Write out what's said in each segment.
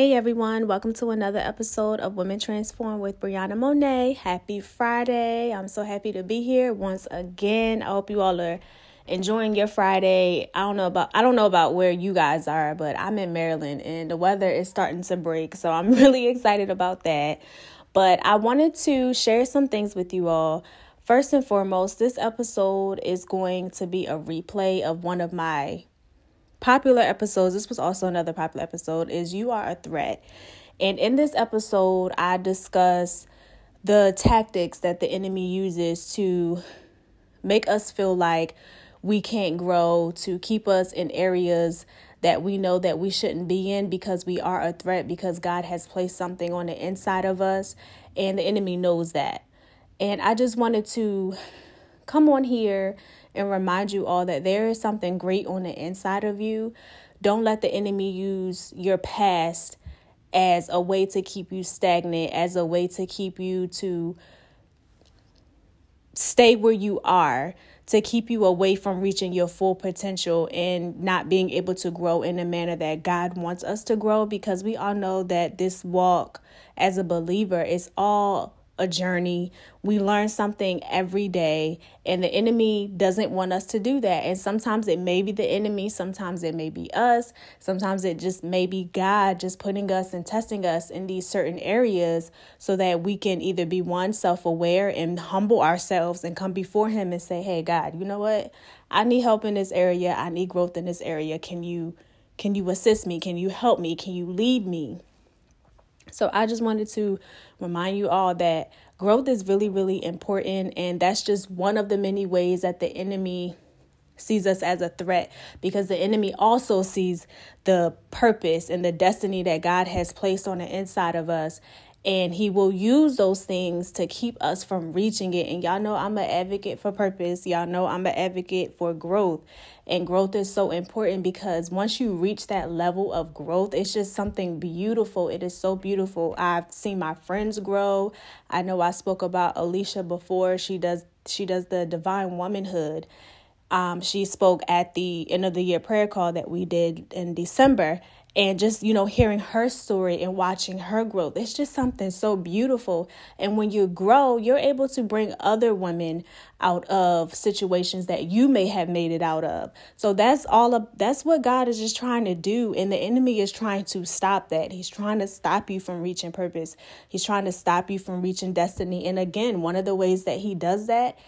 Hey everyone, welcome to another episode of Women Transformed with Brianna Monáe. Happy Friday. I'm so happy to be here once again. I hope you all are enjoying your Friday. I don't know about where you guys are, but I'm in Maryland and the weather is starting to break, so I'm really excited about that. But I wanted to share some things with you all. First and foremost, this episode is going to be a replay of one of my popular episodes. This was also another popular episode, is You Are a Threat. And in this episode, I discuss the tactics that the enemy uses to make us feel like we can't grow, to keep us in areas that we know that we shouldn't be in because we are a threat, because God has placed something on the inside of us and the enemy knows that. And I just wanted to come on here and remind you all that there is something great on the inside of you. Don't let the enemy use your past as a way to keep you stagnant, as a way to keep you to stay where you are, to keep you away from reaching your full potential and not being able to grow in the manner that God wants us to grow, because we all know that this walk as a believer is all a journey. We learn something every day, and the enemy doesn't want us to do that. And sometimes it may be the enemy, sometimes it may be us, sometimes it just may be God just putting us and testing us in these certain areas so that we can either be one, self-aware and humble ourselves and come before him and say, hey God, you know what? I need help in this area. I need growth in this area. Can you assist me? Can you help me? Can you lead me? So I just wanted to remind you all that growth is really, really important. And that's just one of the many ways that the enemy sees us as a threat, because the enemy also sees the purpose and the destiny that God has placed on the inside of us. And he will use those things to keep us from reaching it. And y'all know I'm an advocate for purpose. Y'all know I'm an advocate for growth. And growth is so important, because once you reach that level of growth, it's just something beautiful. It is so beautiful. I've seen my friends grow. I know I spoke about Alicia before. She does the Divine Womanhood. She spoke at the end of the year prayer call that we did in December. And just, hearing her story and watching her growth, it's just something so beautiful. And when you grow, you're able to bring other women out of situations that you may have made it out of. So that's what God is just trying to do. And the enemy is trying to stop that. He's trying to stop you from reaching purpose. He's trying to stop you from reaching destiny. And again, one of the ways that he does that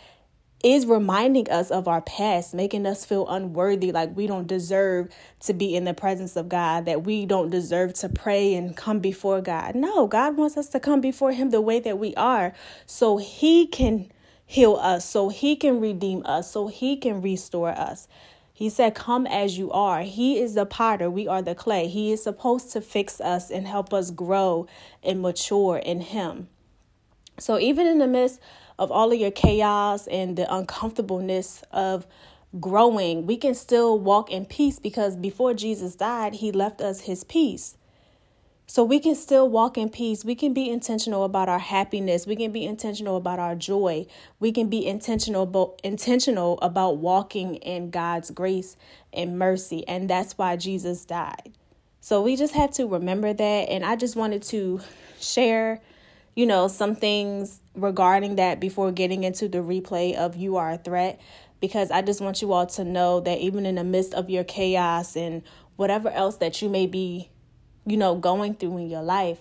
is reminding us of our past, making us feel unworthy, like we don't deserve to be in the presence of God, that we don't deserve to pray and come before God. No, God wants us to come before him the way that we are, so he can heal us, so he can redeem us, so he can restore us. He said, come as you are. He is the potter. We are the clay. He is supposed to fix us and help us grow and mature in him. So even in the midst of all of your chaos and the uncomfortableness of growing, we can still walk in peace, because before Jesus died, he left us his peace. So we can still walk in peace. We can be intentional about our happiness. We can be intentional about our joy. We can be intentional about walking in God's grace and mercy. And that's why Jesus died. So we just have to remember that. And I just wanted to share some things regarding that before getting into the replay of You Are a Threat, because I just want you all to know that even in the midst of your chaos and whatever else that you may be, going through in your life,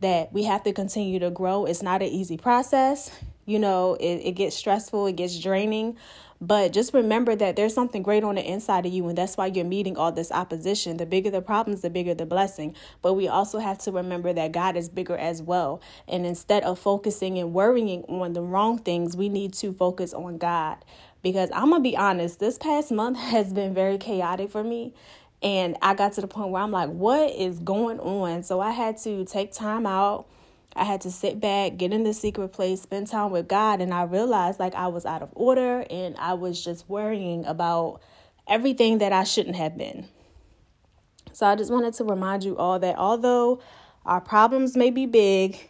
that we have to continue to grow. It's not an easy process. It gets stressful, it gets draining. But just remember that there's something great on the inside of you, and that's why you're meeting all this opposition. The bigger the problems, the bigger the blessing. But we also have to remember that God is bigger as well. And instead of focusing and worrying on the wrong things, we need to focus on God. Because I'm going to be honest, this past month has been very chaotic for me. And I got to the point where I'm like, what is going on? So I had to take time out. I had to sit back, get in the secret place, spend time with God. And I realized I was out of order, and I was just worrying about everything that I shouldn't have been. So I just wanted to remind you all that although our problems may be big,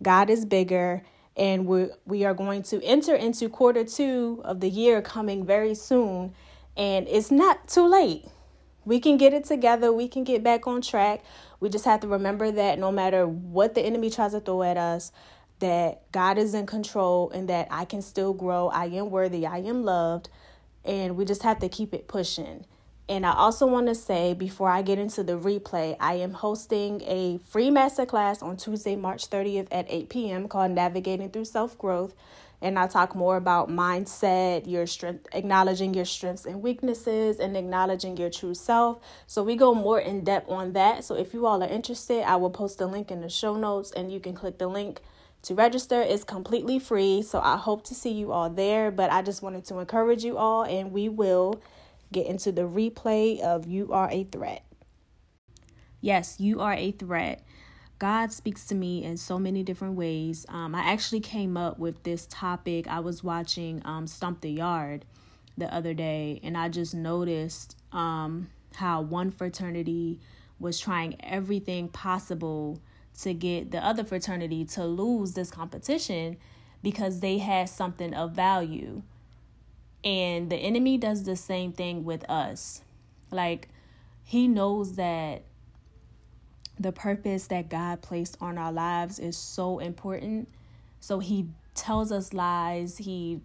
God is bigger. And we are going to enter into quarter 2 of the year coming very soon. And it's not too late We can get it together. We can get back on track. We just have to remember that no matter what the enemy tries to throw at us, that God is in control and that I can still grow. I am worthy. I am loved. And we just have to keep it pushing. And I also want to say, before I get into the replay, I am hosting a free masterclass on Tuesday, March 30th at 8 p.m. called Navigating Through Self-Growth. And I talk more about mindset, your strength, acknowledging your strengths and weaknesses, and acknowledging your true self. So we go more in depth on that. So if you all are interested, I will post the link in the show notes and you can click the link to register. It's completely free. So I hope to see you all there. But I just wanted to encourage you all, and we will get into the replay of You Are a Threat. Yes, you are a threat. God speaks to me in so many different ways. I actually came up with this topic. I was watching Stomp the Yard the other day, and I just noticed how one fraternity was trying everything possible to get the other fraternity to lose this competition because they had something of value. And the enemy does the same thing with us. Like, he knows that the purpose that God placed on our lives is so important. So he tells us lies. He,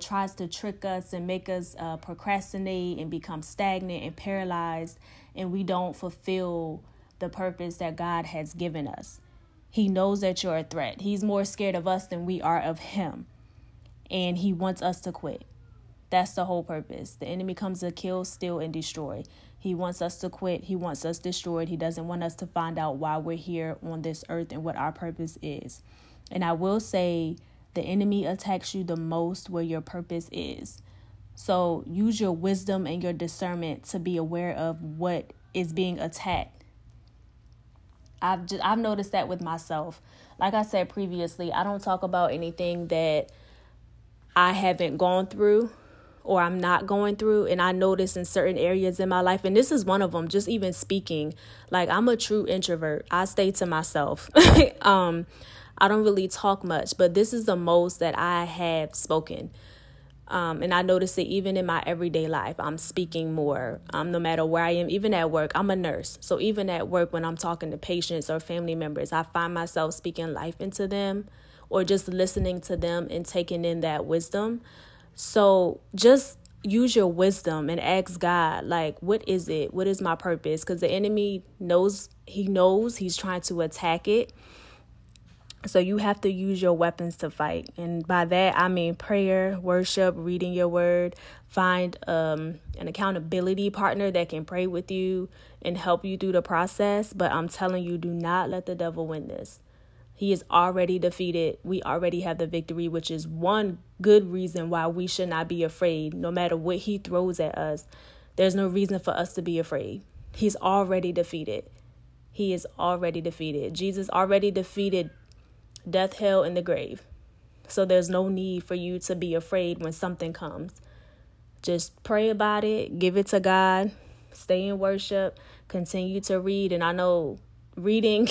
tries to trick us and make us procrastinate and become stagnant and paralyzed. And we don't fulfill the purpose that God has given us. He knows that you're a threat. He's more scared of us than we are of him. And he wants us to quit. That's the whole purpose. The enemy comes to kill, steal, and destroy. He wants us to quit. He wants us destroyed. He doesn't want us to find out why we're here on this earth and what our purpose is. And I will say the enemy attacks you the most where your purpose is. So use your wisdom and your discernment to be aware of what is being attacked. I've noticed that with myself. Like I said previously, I don't talk about anything that I haven't gone through or I'm not going through. And I notice in certain areas in my life, and this is one of them, just even speaking, like I'm a true introvert. I stay to myself. I don't really talk much, but this is the most that I have spoken. And I notice it even in my everyday life. I'm speaking more, no matter where I am, even at work. I'm a nurse. So even at work, when I'm talking to patients or family members, I find myself speaking life into them or just listening to them and taking in that wisdom. So just use your wisdom and ask God, like, what is it? What is my purpose? Because the enemy knows, he's trying to attack it. So you have to use your weapons to fight. And by that, I mean prayer, worship, reading your word. Find an accountability partner that can pray with you and help you through the process. But I'm telling you, do not let the devil win this. He is already defeated. We already have the victory, which is one good reason why we should not be afraid. No matter what he throws at us, there's no reason for us to be afraid. He's already defeated. He is already defeated. Jesus already defeated death, hell, and the grave. So there's no need for you to be afraid when something comes. Just pray about it. Give it to God. Stay in worship. Continue to read. And I know reading...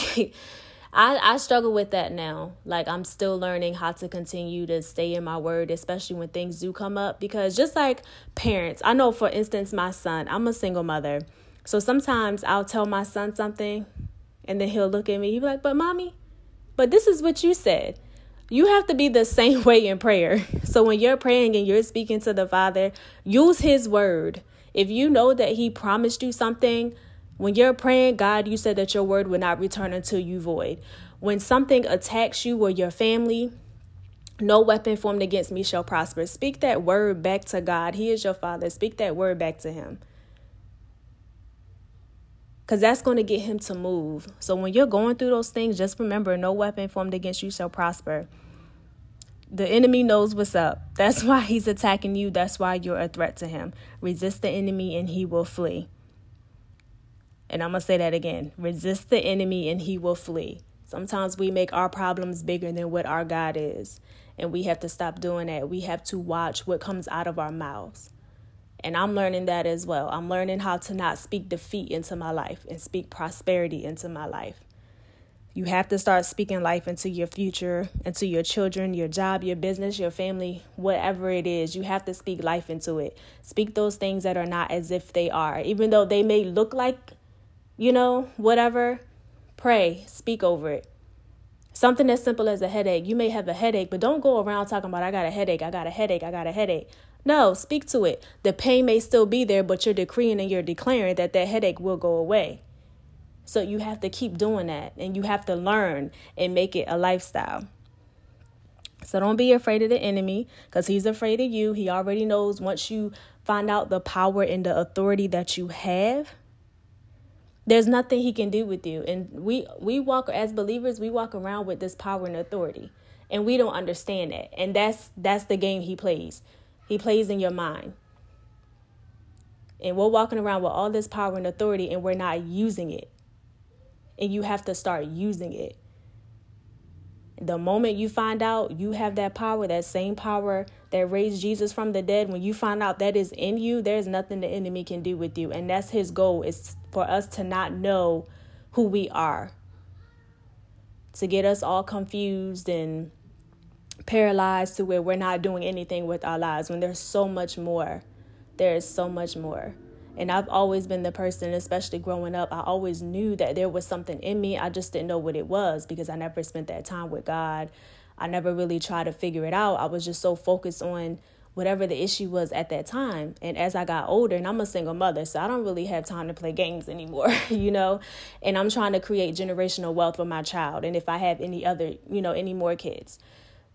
I struggle with that now. Like, I'm still learning how to continue to stay in my word, especially when things do come up. Because just like parents, I know, for instance, my son, I'm a single mother. So sometimes I'll tell my son something and then he'll look at me. He'll be like, but mommy, but this is what you said. You have to be the same way in prayer. So when you're praying and you're speaking to the Father, use his word. If you know that he promised you something, when you're praying, God, you said that your word would not return until you void. When something attacks you or your family, no weapon formed against me shall prosper. Speak that word back to God. He is your Father. Speak that word back to him. Because that's going to get him to move. So when you're going through those things, just remember, no weapon formed against you shall prosper. The enemy knows what's up. That's why he's attacking you. That's why you're a threat to him. Resist the enemy and he will flee. And I'm going to say that again. Resist the enemy and he will flee. Sometimes we make our problems bigger than what our God is. And we have to stop doing that. We have to watch what comes out of our mouths. And I'm learning that as well. I'm learning how to not speak defeat into my life and speak prosperity into my life. You have to start speaking life into your future, into your children, your job, your business, your family, whatever it is. You have to speak life into it. Speak those things that are not as if they are. Even though they may look like, you know, whatever, pray, speak over it. Something as simple as a headache. You may have a headache, but don't go around talking about, I got a headache, I got a headache, I got a headache. No, speak to it. The pain may still be there, but you're decreeing and you're declaring that that headache will go away. So you have to keep doing that, and you have to learn and make it a lifestyle. So don't be afraid of the enemy, because he's afraid of you. He already knows once you find out the power and the authority that you have, there's nothing he can do with you. And we walk, as believers, we walk around with this power and authority, and we don't understand that. And that's the game he plays. He plays in your mind. And we're walking around with all this power and authority, and we're not using it. And you have to start using it. The moment you find out you have that power, that same power that raised Jesus from the dead, when you find out that is in you, there's nothing the enemy can do with you. And that's his goal, is for us to not know who we are, to get us all confused and paralyzed to where we're not doing anything with our lives, when there's so much more. There is so much more. And I've always been the person, especially growing up, I always knew that there was something in me. I just didn't know what it was, because I never spent that time with God. I never really tried to figure it out. I was just so focused on whatever the issue was at that time. And as I got older, and I'm a single mother, so I don't really have time to play games anymore, you know, and I'm trying to create generational wealth for my child. And if I have any other, you know, any more kids.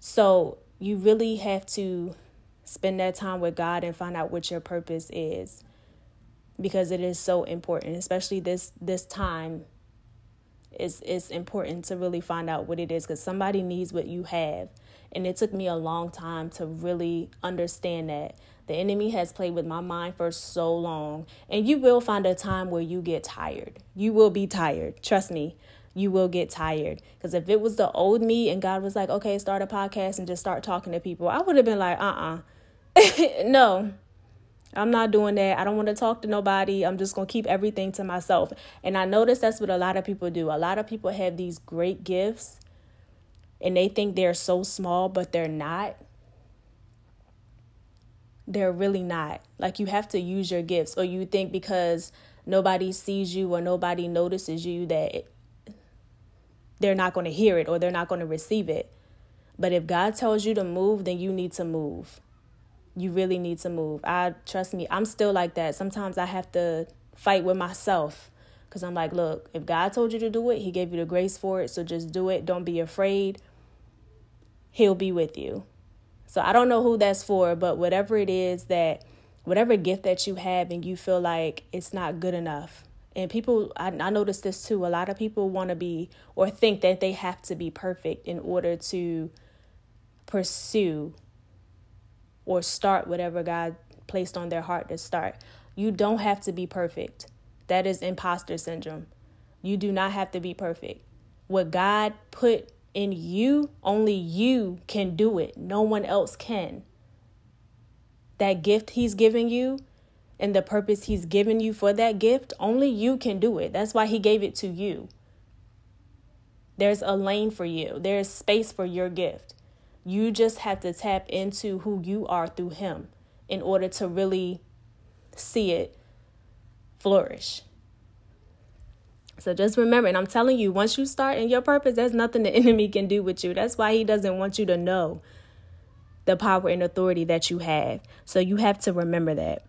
So you really have to spend that time with God and find out what your purpose is, because it is so important, especially this time. It's important to really find out what it is, because somebody needs what you have. And it took me a long time to really understand that. The enemy has played with my mind for so long. And you will find a time where you get tired. You will be tired. Trust me, you will get tired. Because if it was the old me and God was like, okay, start a podcast and just start talking to people, I would have been like, no. I'm not doing that. I don't want to talk to nobody. I'm just going to keep everything to myself. And I notice that's what a lot of people do. A lot of people have these great gifts and they think they're so small, but they're not. They're really not. Like, you have to use your gifts, or you think because nobody sees you or nobody notices you that they're not going to hear it or they're not going to receive it. But if God tells you to move, then you need to move. You really need to move. Trust me, I'm still like that. Sometimes I have to fight with myself, because I'm like, look, if God told you to do it, he gave you the grace for it. So just do it. Don't be afraid. He'll be with you. So I don't know who that's for, but whatever it is that, whatever gift that you have and you feel like it's not good enough. And people, I noticed this too. A lot of people want to be, or think that they have to be perfect in order to pursue or start whatever God placed on their heart to start. You don't have to be perfect. That is imposter syndrome. You do not have to be perfect. What God put in you, only you can do it. No one else can. That gift he's given you and the purpose he's given you for that gift, only you can do it. That's why he gave it to you. There's a lane for you. There's space for your gift. You just have to tap into who you are through him in order to really see it flourish. So just remember, and I'm telling you, once you start in your purpose, there's nothing the enemy can do with you. That's why he doesn't want you to know the power and authority that you have. So you have to remember that.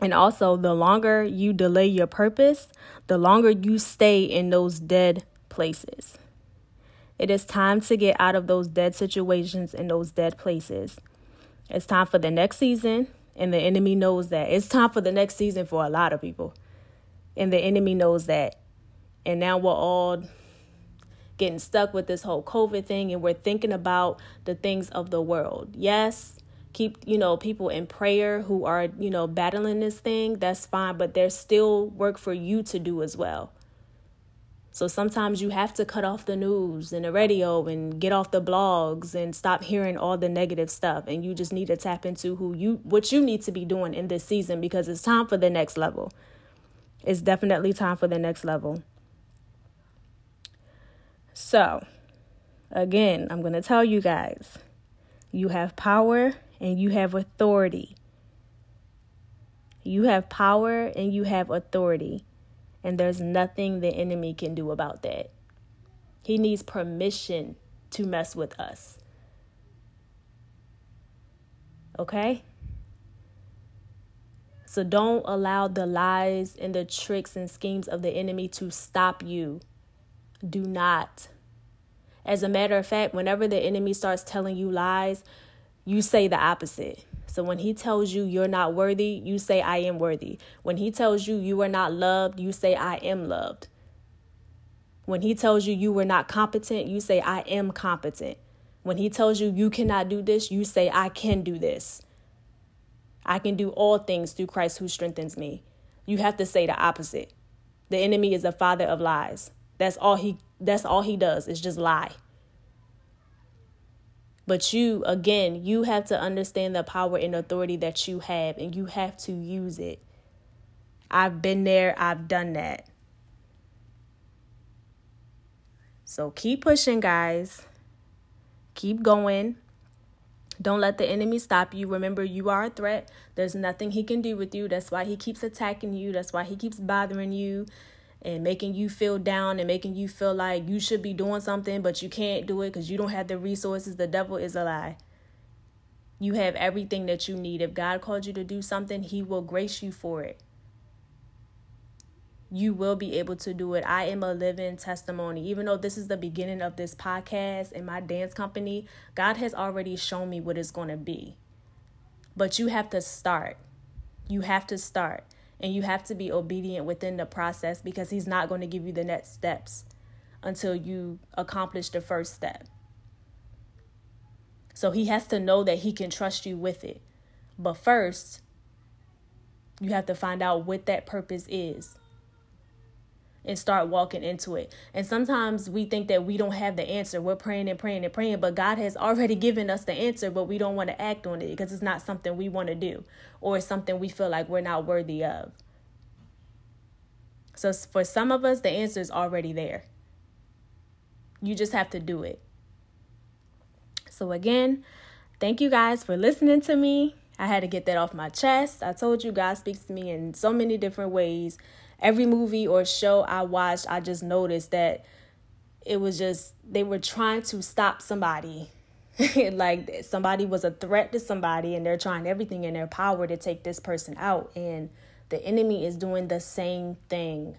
And also, the longer you delay your purpose, the longer you stay in those dead places. It is time to get out of those dead situations and those dead places. It's time for the next season, and the enemy knows that. It's time for the next season for a lot of people, and the enemy knows that. And now we're all getting stuck with this whole COVID thing, and we're thinking about the things of the world. Yes, keep, you know, people in prayer who are, you know, battling this thing. That's fine, but there's still work for you to do as well. So sometimes you have to cut off the news and the radio and get off the blogs and stop hearing all the negative stuff. And you just need to tap into what you need to be doing in this season, because it's time for the next level. It's definitely time for the next level. So, again, I'm going to tell you guys, you have power and you have authority. You have power and you have authority. And there's nothing the enemy can do about that. He needs permission to mess with us. Okay? So don't allow the lies and the tricks and schemes of the enemy to stop you. Do not. As a matter of fact, whenever the enemy starts telling you lies, you say the opposite. So when he tells you you're not worthy, you say I am worthy. When he tells you you are not loved, you say I am loved. When he tells you you were not competent, you say I am competent. When he tells you you cannot do this, you say I can do this. I can do all things through Christ who strengthens me. You have to say the opposite. The enemy is a father of lies. That's all he does is just lie. But you, again, you have to understand the power and authority that you have, and you have to use it. I've been there. I've done that. So keep pushing, guys. Keep going. Don't let the enemy stop you. Remember, you are a threat. There's nothing he can do with you. That's why he keeps attacking you. That's why he keeps bothering you and making you feel down and making you feel like you should be doing something, but you can't do it because you don't have the resources. The devil is a lie. You have everything that you need. If God called you to do something, he will grace you for it. You will be able to do it. I am a living testimony. Even though this is the beginning of this podcast and my dance company, God has already shown me what it's going to be. But you have to start. You have to start. And you have to be obedient within the process, because he's not going to give you the next steps until you accomplish the first step. So he has to know that he can trust you with it. But first, you have to find out what that purpose is and start walking into it. And sometimes we think that we don't have the answer. We're praying and praying and praying, but God has already given us the answer, but we don't want to act on it because it's not something we want to do, or it's something we feel like we're not worthy of. So for some of us, the answer is already there. You just have to do it. So again, thank you guys for listening to me. I had to get that off my chest. I told you God speaks to me in so many different ways. Every movie or show I watched, I just noticed that it was just, they were trying to stop somebody. Like somebody was a threat to somebody, and they're trying everything in their power to take this person out. And the enemy is doing the same thing.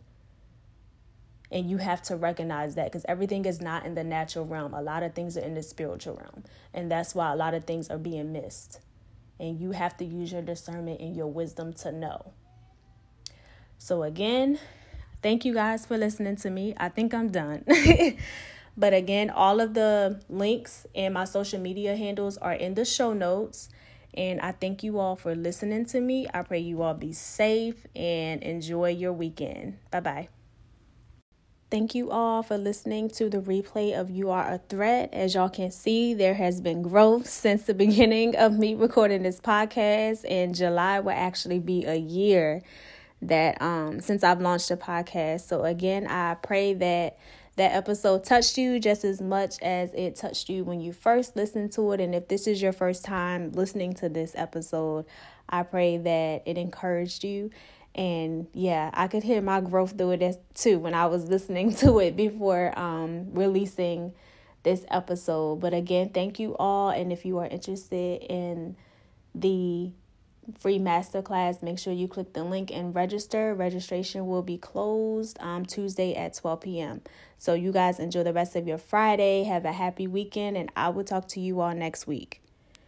And you have to recognize that, because everything is not in the natural realm. A lot of things are in the spiritual realm. And that's why a lot of things are being missed. And you have to use your discernment and your wisdom to know. So again, thank you guys for listening to me. I think I'm done. But again, all of the links and my social media handles are in the show notes. And I thank you all for listening to me. I pray you all be safe and enjoy your weekend. Bye-bye. Thank you all for listening to the replay of You Are a Threat. As y'all can see, there has been growth since the beginning of me recording this podcast. And July will actually be a year that since I've launched a podcast. So again, I pray that that episode touched you just as much as it touched you when you first listened to it. And if this is your first time listening to this episode, I pray that it encouraged you. And yeah, I could hear my growth through it too when I was listening to it before releasing this episode. But again, thank you all. And if you are interested in the free masterclass, make sure you click the link and register. Registration will be closed Tuesday at 12 p.m. So you guys enjoy the rest of your Friday. Have a happy weekend, and I will talk to you all next week.